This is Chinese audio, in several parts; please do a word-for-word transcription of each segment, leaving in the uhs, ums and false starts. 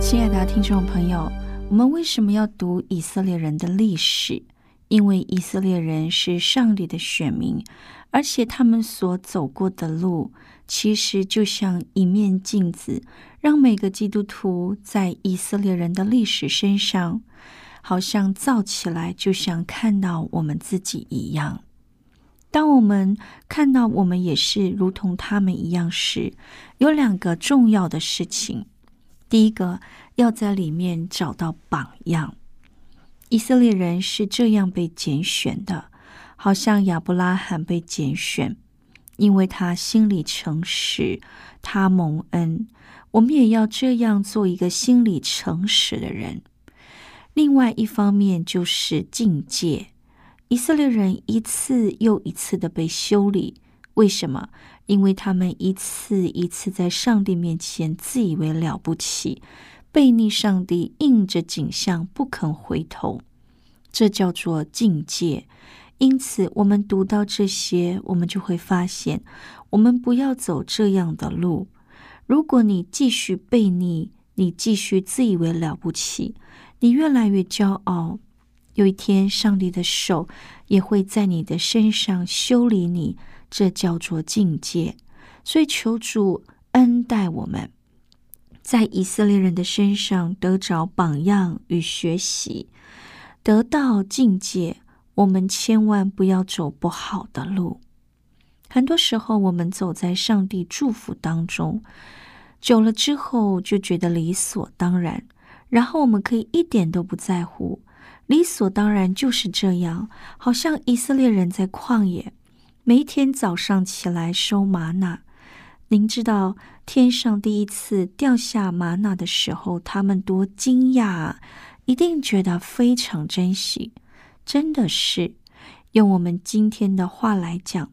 亲爱的听众朋友，我们为什么要读以色列人的历史？因为以色列人是上帝的选民，而且他们所走过的路，其实就像一面镜子，让每个基督徒在以色列人的历史身上，好像照起来，就像看到我们自己一样。当我们看到我们也是如同他们一样时，有两个重要的事情。第一个，要在里面找到榜样。以色列人是这样被拣选的，好像亚伯拉罕被拣选，因为他心里诚实，他蒙恩。我们也要这样做一个心里诚实的人。另外一方面就是境界，以色列人一次又一次的被修理，为什么？因为他们一次一次在上帝面前自以为了不起，悖逆上帝，硬着颈项不肯回头，这叫做境界。因此我们读到这些，我们就会发现，我们不要走这样的路。如果你继续悖逆，你继续自以为了不起，你越来越骄傲，有一天上帝的手也会在你的身上修理你，这叫做境界。所以求主恩待我们，在以色列人的身上得着榜样与学习，得到境界。我们千万不要走不好的路。很多时候我们走在上帝祝福当中，久了之后就觉得理所当然，然后我们可以一点都不在乎。理所当然就是这样，好像以色列人在旷野，每一天早上起来收玛纳。您知道天上第一次掉下玛纳的时候，他们多惊讶啊，一定觉得非常珍惜。真的是，用我们今天的话来讲，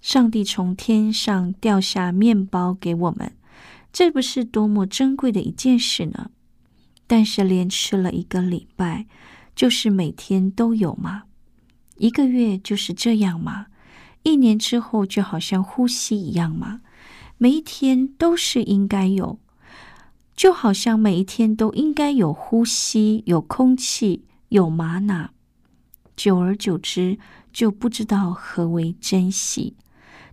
上帝从天上掉下面包给我们，这不是多么珍贵的一件事呢？但是连吃了一个礼拜，就是每天都有吗？一个月就是这样吗？一年之后就好像呼吸一样吗？每一天都是应该有，就好像每一天都应该有呼吸，有空气，有玛纳。久而久之，就不知道何为珍惜。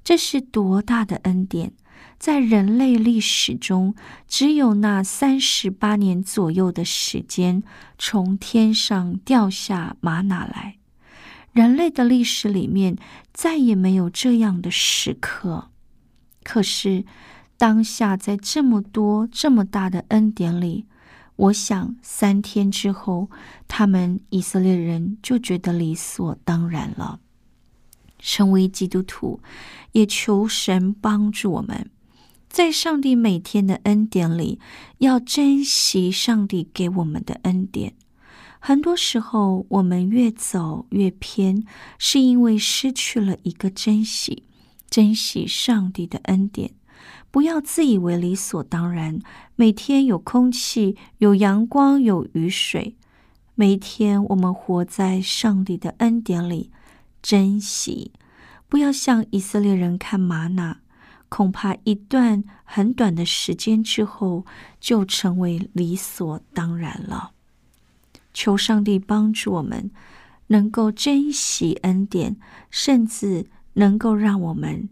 这是多大的恩典！在人类历史中，只有那三十八年左右的时间，从天上掉下玛纳来。人类的历史里面再也没有这样的时刻。可是当下在这么多这么大的恩典里，我想三天之后，他们以色列人就觉得理所当然了。成为基督徒，也求神帮助我们，在上帝每天的恩典里，要珍惜上帝给我们的恩典。很多时候我们越走越偏，是因为失去了一个珍惜，珍惜上帝的恩典。不要自以为理所当然，每天有空气，有阳光，有雨水，每天我们活在上帝的恩典里，珍惜。不要像以色列人看玛纳，恐怕一段很短的时间之后，就成为理所当然了。求上帝帮助我们，能够珍惜恩典，甚至能够让我们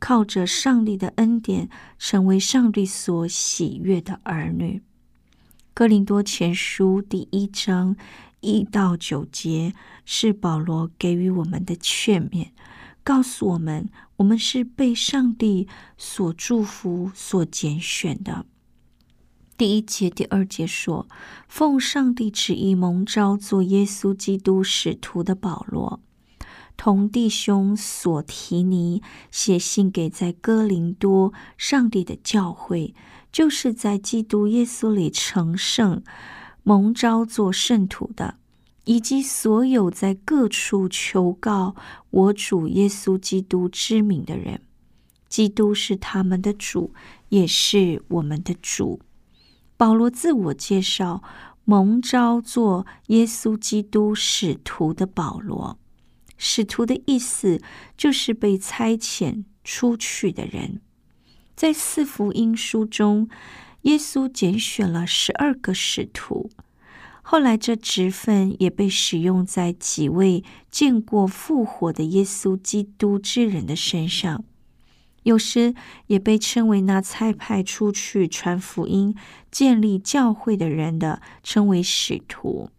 靠着上帝的恩典成为上帝所喜悦的儿女。哥林多前书第一章一到九节是保罗给予我们的劝勉，告诉我们我们是被上帝所祝福所拣选的。第一节第二节说，奉上帝旨意蒙召做耶稣基督使徒的保罗，同弟兄所提尼写信给在哥林多上帝的教会，就是在基督耶稣里成圣蒙召做圣徒的，以及所有在各处求告我主耶稣基督之名的人。基督是他们的主，也是我们的主。保罗自我介绍，蒙召做耶稣基督使徒的保罗。使徒的意思就是被差遣出去的人。在四福音书中，耶稣拣选了十二个使徒，后来这职分也被使用在几位见过复活的耶稣基督之人的身上，有时也被称为那差派出去传福音、建立教会的人的，称为使徒。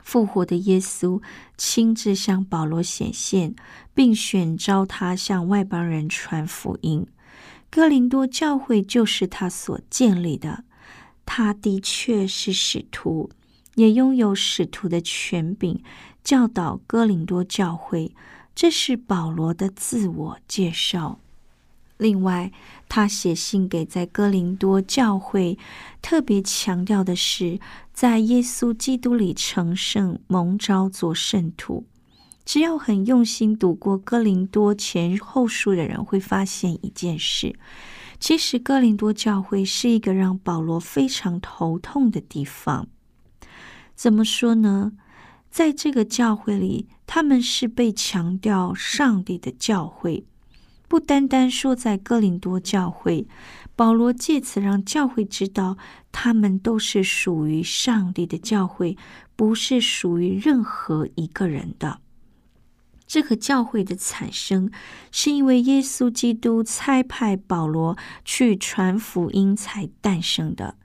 复活的耶稣亲自向保罗显现，并选召他向外邦人传福音。哥林多教会就是他所建立的，他的确是使徒，也拥有使徒的权柄，教导哥林多教会。这是保罗的自我介绍。另外，他写信给在哥林多教会，特别强调的是在耶稣基督里成圣蒙召做圣徒。只要很用心读过哥林多前后书的人会发现一件事，其实哥林多教会是一个让保罗非常头痛的地方。怎么说呢？在这个教会里，他们是被强调上帝的教会，不单单说在哥林多教会，保罗借此让教会知道他们都是属于上帝的教会，不是属于任何一个人的。这个教会的产生是因为耶稣基督差派保罗去传福音才诞生的，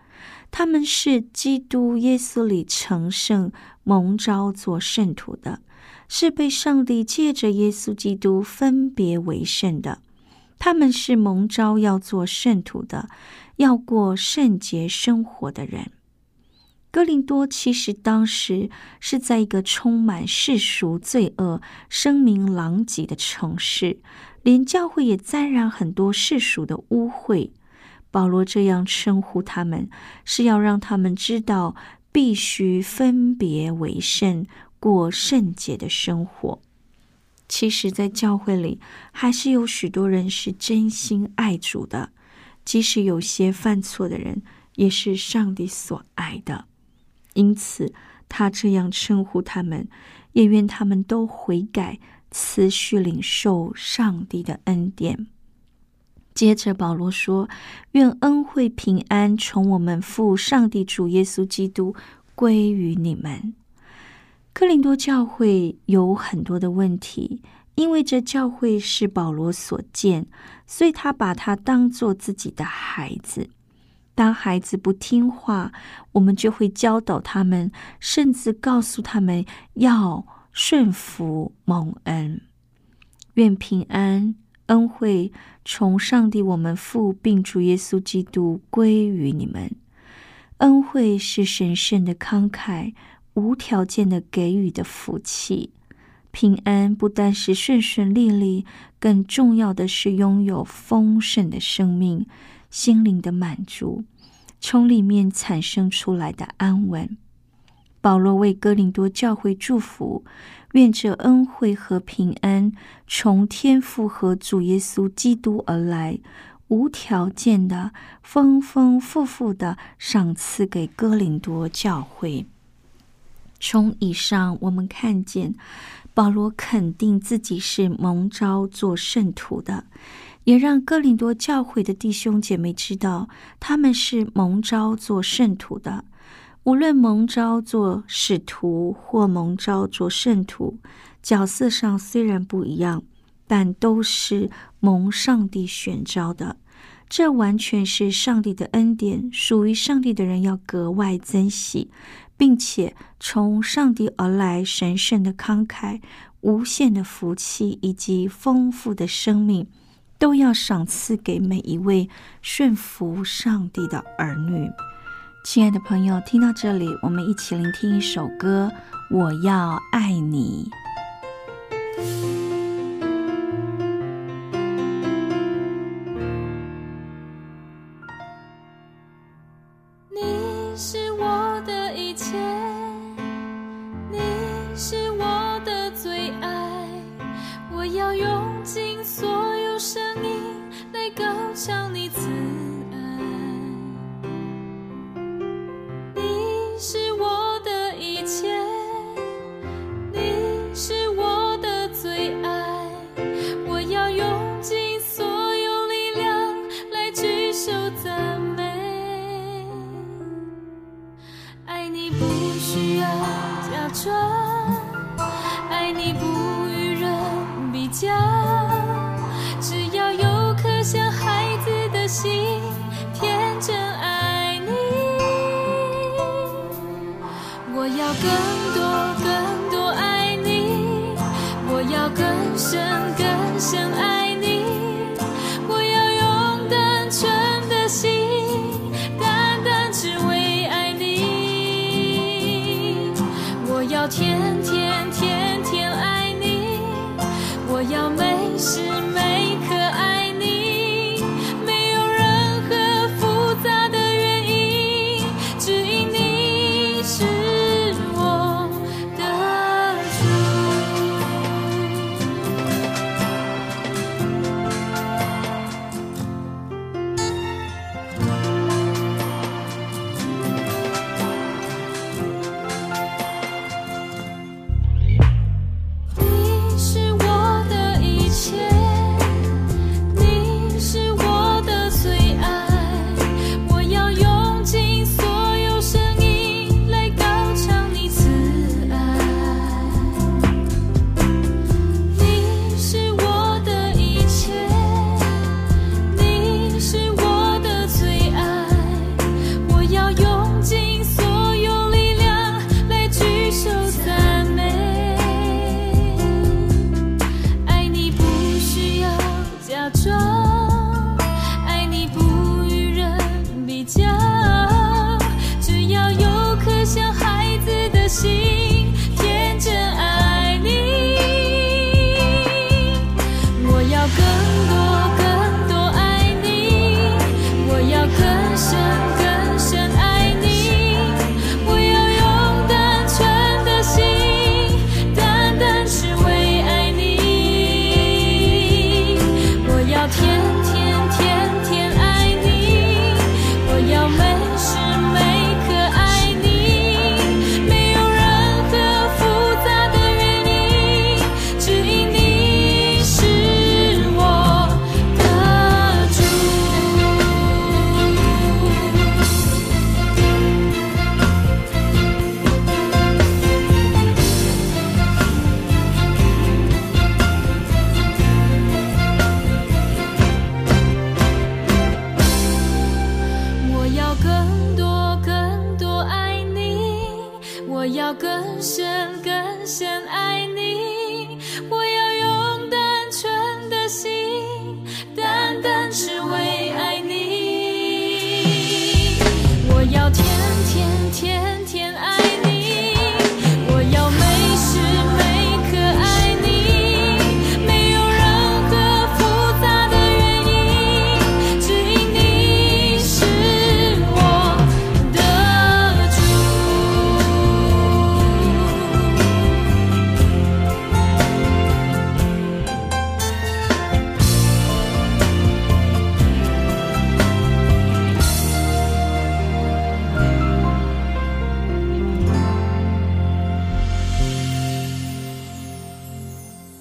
他们是基督耶稣里成圣蒙召做圣徒的，是被上帝借着耶稣基督分别为圣的，他们是蒙召要做圣徒的，要过圣洁生活的人。哥林多其实当时是在一个充满世俗罪恶、声名狼藉的城市，连教会也沾染很多世俗的污秽。保罗这样称呼他们，是要让他们知道必须分别为圣，过圣洁的生活。其实在教会里还是有许多人是真心爱主的，即使有些犯错的人也是上帝所爱的。因此他这样称呼他们，也愿他们都悔改，持续领受上帝的恩典。接着保罗说，愿恩惠平安从我们父上帝主耶稣基督归于你们。哥林多教会有很多的问题，因为这教会是保罗所建，所以他把它当作自己的孩子。当孩子不听话，我们就会教导他们，甚至告诉他们要顺服蒙恩。愿平安、恩惠从上帝我们父并主耶稣基督归于你们。恩惠是神圣的慷慨，无条件的给予的福气。平安不单是顺顺利利，更重要的是拥有丰盛的生命，心灵的满足，从里面产生出来的安稳。保罗为哥林多教会祝福，愿这恩惠和平安从天父和主耶稣基督而来，无条件的、丰丰富富的赏赐给哥林多教会。从以上我们看见，保罗肯定自己是蒙召做圣徒的，也让哥林多教会的弟兄姐妹知道他们是蒙召做圣徒的。无论蒙召做使徒或蒙召做圣徒，角色上虽然不一样，但都是蒙上帝选召的。这完全是上帝的恩典，属于上帝的人要格外珍惜，并且从上帝而来神圣的慷慨、无限的福气以及丰富的生命，都要赏赐给每一位顺服上帝的儿女。亲爱的朋友，听到这里，我们一起聆听一首歌，我要爱你。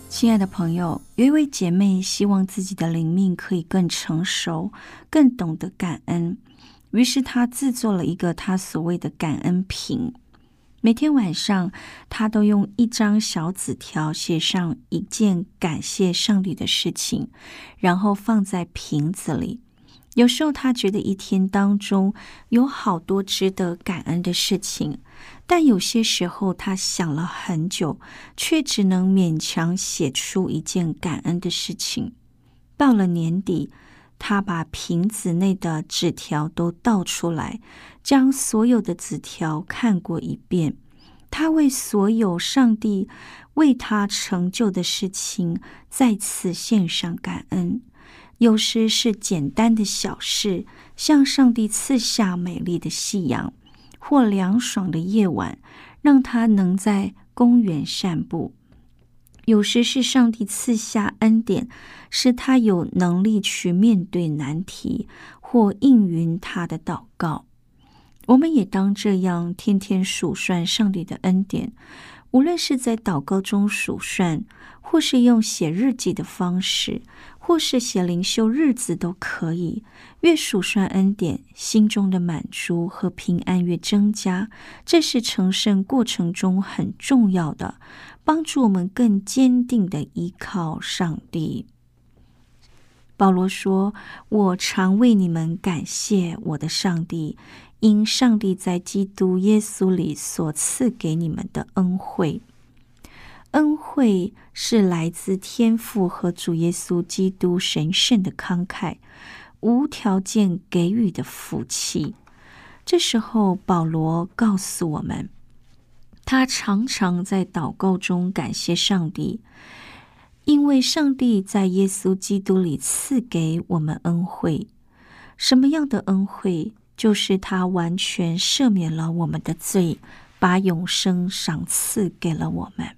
亲爱的朋友，有一位姐妹希望自己的灵命可以更成熟，更懂得感恩。于是他制作了一个他所谓的感恩瓶。每天晚上，他都用一张小纸条写上一件感谢上帝的事情，然后放在瓶子里。有时候他觉得一天当中有好多值得感恩的事情，但有些时候他想了很久，却只能勉强写出一件感恩的事情。到了年底，他把瓶子内的纸条都倒出来，将所有的纸条看过一遍。他为所有上帝为他成就的事情在此献上感恩，有时是简单的小事，像上帝赐下美丽的夕阳，或凉爽的夜晚，让他能在公园散步。有时是上帝赐下恩典，使他有能力去面对难题，或应允他的祷告。我们也当这样天天数算上帝的恩典，无论是在祷告中数算，或是用写日记的方式，或是写灵修日子都可以。越数算恩典，心中的满足和平安越增加，这是成圣过程中很重要的，帮助我们更坚定地依靠上帝。保罗说：我常为你们感谢我的上帝，因上帝在基督耶稣里所赐给你们的恩惠。恩惠是来自天父和主耶稣基督神圣的慷慨，无条件给予的福气。这时候保罗告诉我们，他常常在祷告中感谢上帝，因为上帝在耶稣基督里赐给我们恩惠。什么样的恩惠？就是他完全赦免了我们的罪，把永生赏赐给了我们。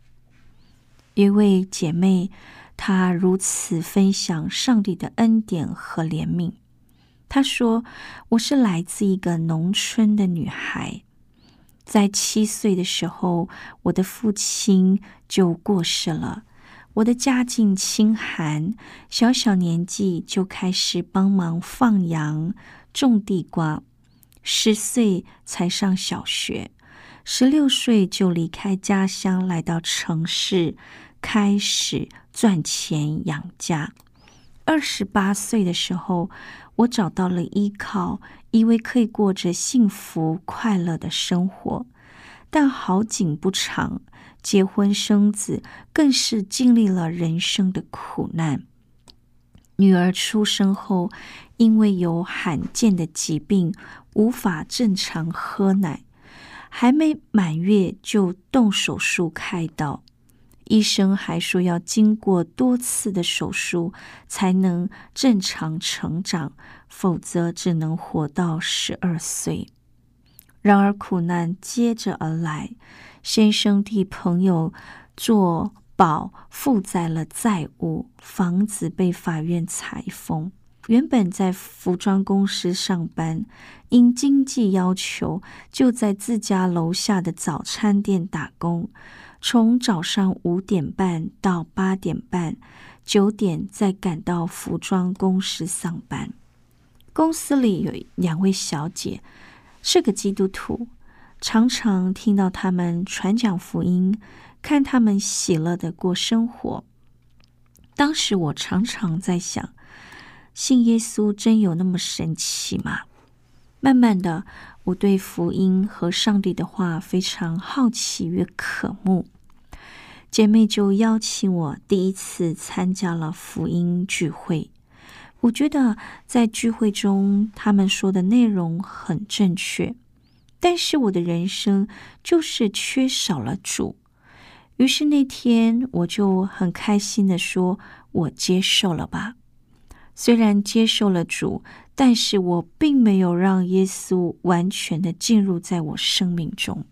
一位姐妹，她如此分享上帝的恩典和怜悯。她说：我是来自一个农村的女孩，在七岁的时候，我的父亲就过世了。我的家境清寒，小小年纪就开始帮忙放羊、种地瓜。十岁才上小学，十六岁就离开家乡来到城市，开始赚钱养家。二十八岁的时候，我找到了依靠，以为可以过着幸福快乐的生活。但好景不长，结婚生子更是经历了人生的苦难。女儿出生后，因为有罕见的疾病，无法正常喝奶，还没满月就动手术开刀。医生还说要经过多次的手术才能正常成长，否则只能活到十二岁。然而苦难接着而来，先生替朋友做保负载了债务，房子被法院裁封。原本在服装公司上班，因经济要求，就在自家楼下的早餐店打工，从早上五点半到八点半，九点再赶到服装公司上班。公司里有两位小姐，是个基督徒，常常听到他们传讲福音，看他们喜乐的过生活。当时我常常在想，信耶稣真有那么神奇吗？慢慢的，我对福音和上帝的话非常好奇与渴慕。姐妹就邀请我第一次参加了福音聚会。我觉得在聚会中他们说的内容很正确，但是我的人生就是缺少了主。于是那天我就很开心地说，我接受了吧。虽然接受了主，但是我并没有让耶稣完全地进入在我生命中。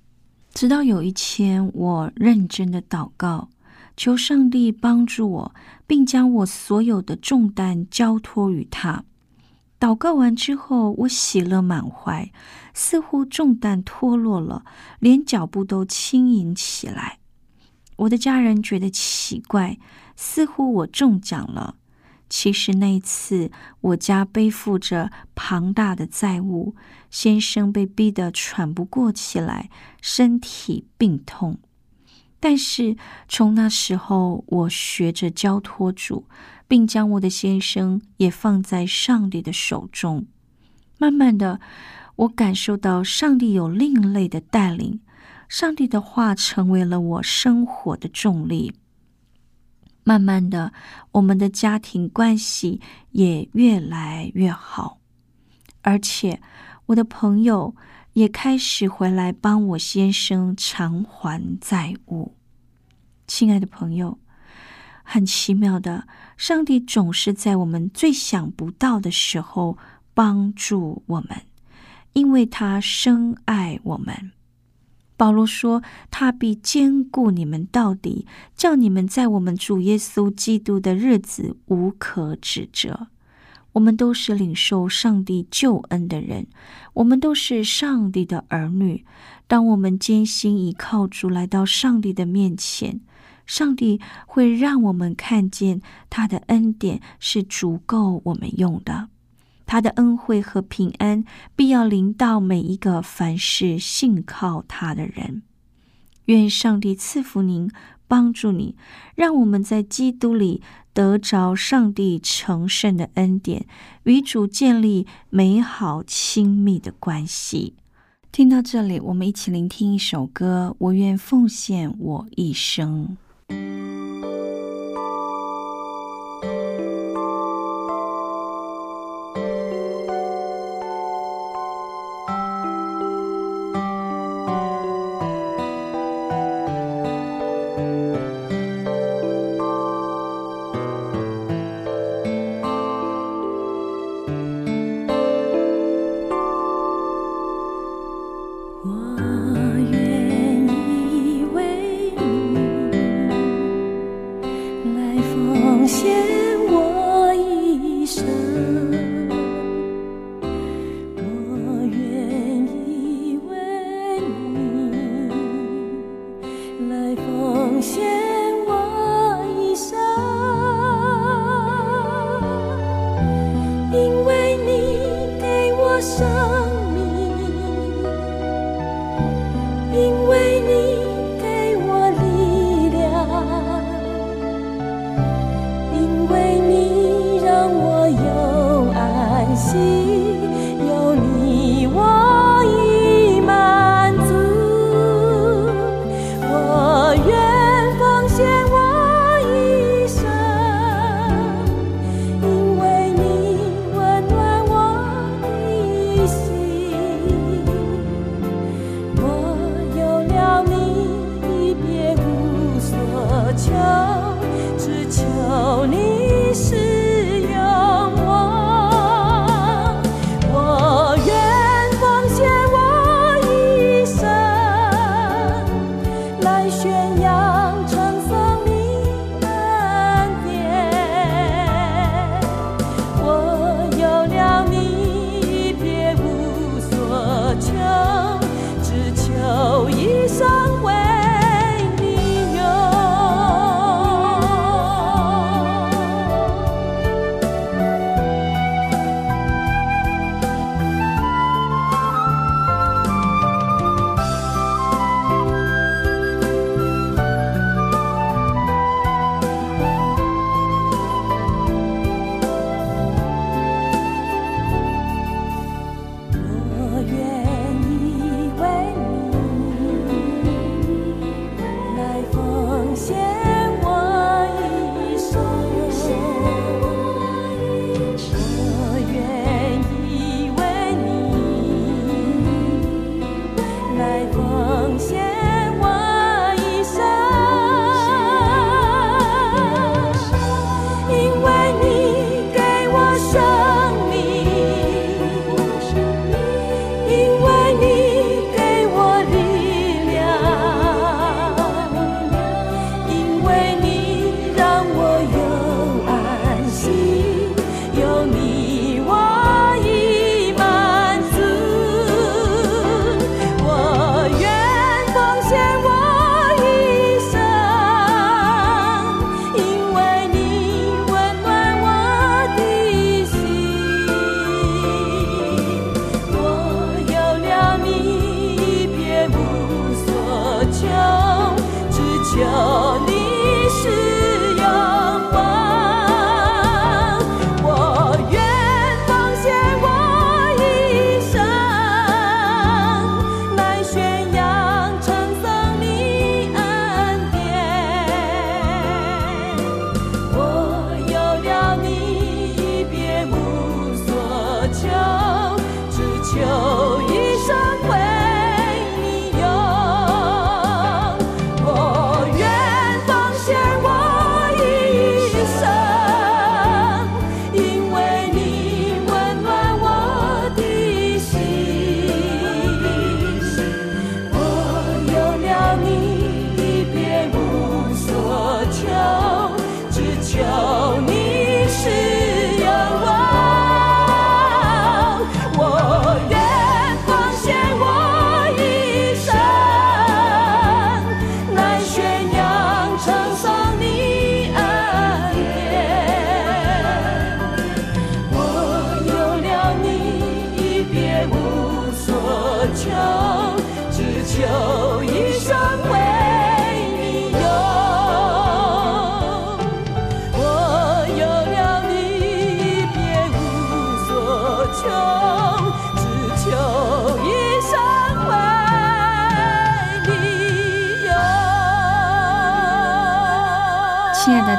直到有一天，我认真地祷告，求上帝帮助我，并将我所有的重担交托于他。祷告完之后，我喜乐满怀，似乎重担脱落了，连脚步都轻盈起来。我的家人觉得奇怪，似乎我中奖了。其实那次我家背负着庞大的债务，先生被逼得喘不过气来，身体病痛。但是从那时候，我学着交托主，并将我的先生也放在上帝的手中。慢慢的，我感受到上帝有另类的带领，上帝的话成为了我生活的重力。慢慢的，我们的家庭关系也越来越好，而且我的朋友也开始回来帮我先生偿还债务。亲爱的朋友，很奇妙的，上帝总是在我们最想不到的时候帮助我们，因为他深爱我们。保罗说，他必坚固你们到底，叫你们在我们主耶稣基督的日子无可指责。我们都是领受上帝救恩的人，我们都是上帝的儿女。当我们艰辛倚靠主来到上帝的面前，上帝会让我们看见他的恩典是足够我们用的。他的恩惠和平安必要临到每一个凡事信靠他的人。愿上帝赐福您，帮助你，让我们在基督里得着上帝成圣的恩典，与主建立美好亲密的关系。听到这里，我们一起聆听一首歌，我愿奉献我一生。只求你是有我，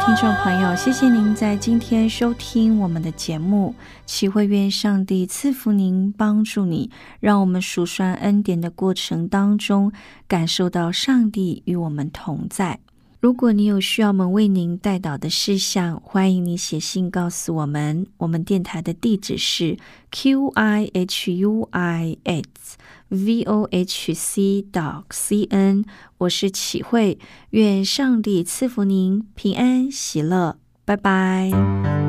听众朋友，谢谢您在今天收听我们的节目，祈会愿上帝赐福您，帮助你，让我们数算恩典的过程当中，感受到上帝与我们同在。如果你有需要我们为您代祷的事项，欢迎你写信告诉我们。我们电台的地址是 q i h u i s v o h c 点 c n。 我是启慧，愿上帝赐福您平安喜乐，拜拜。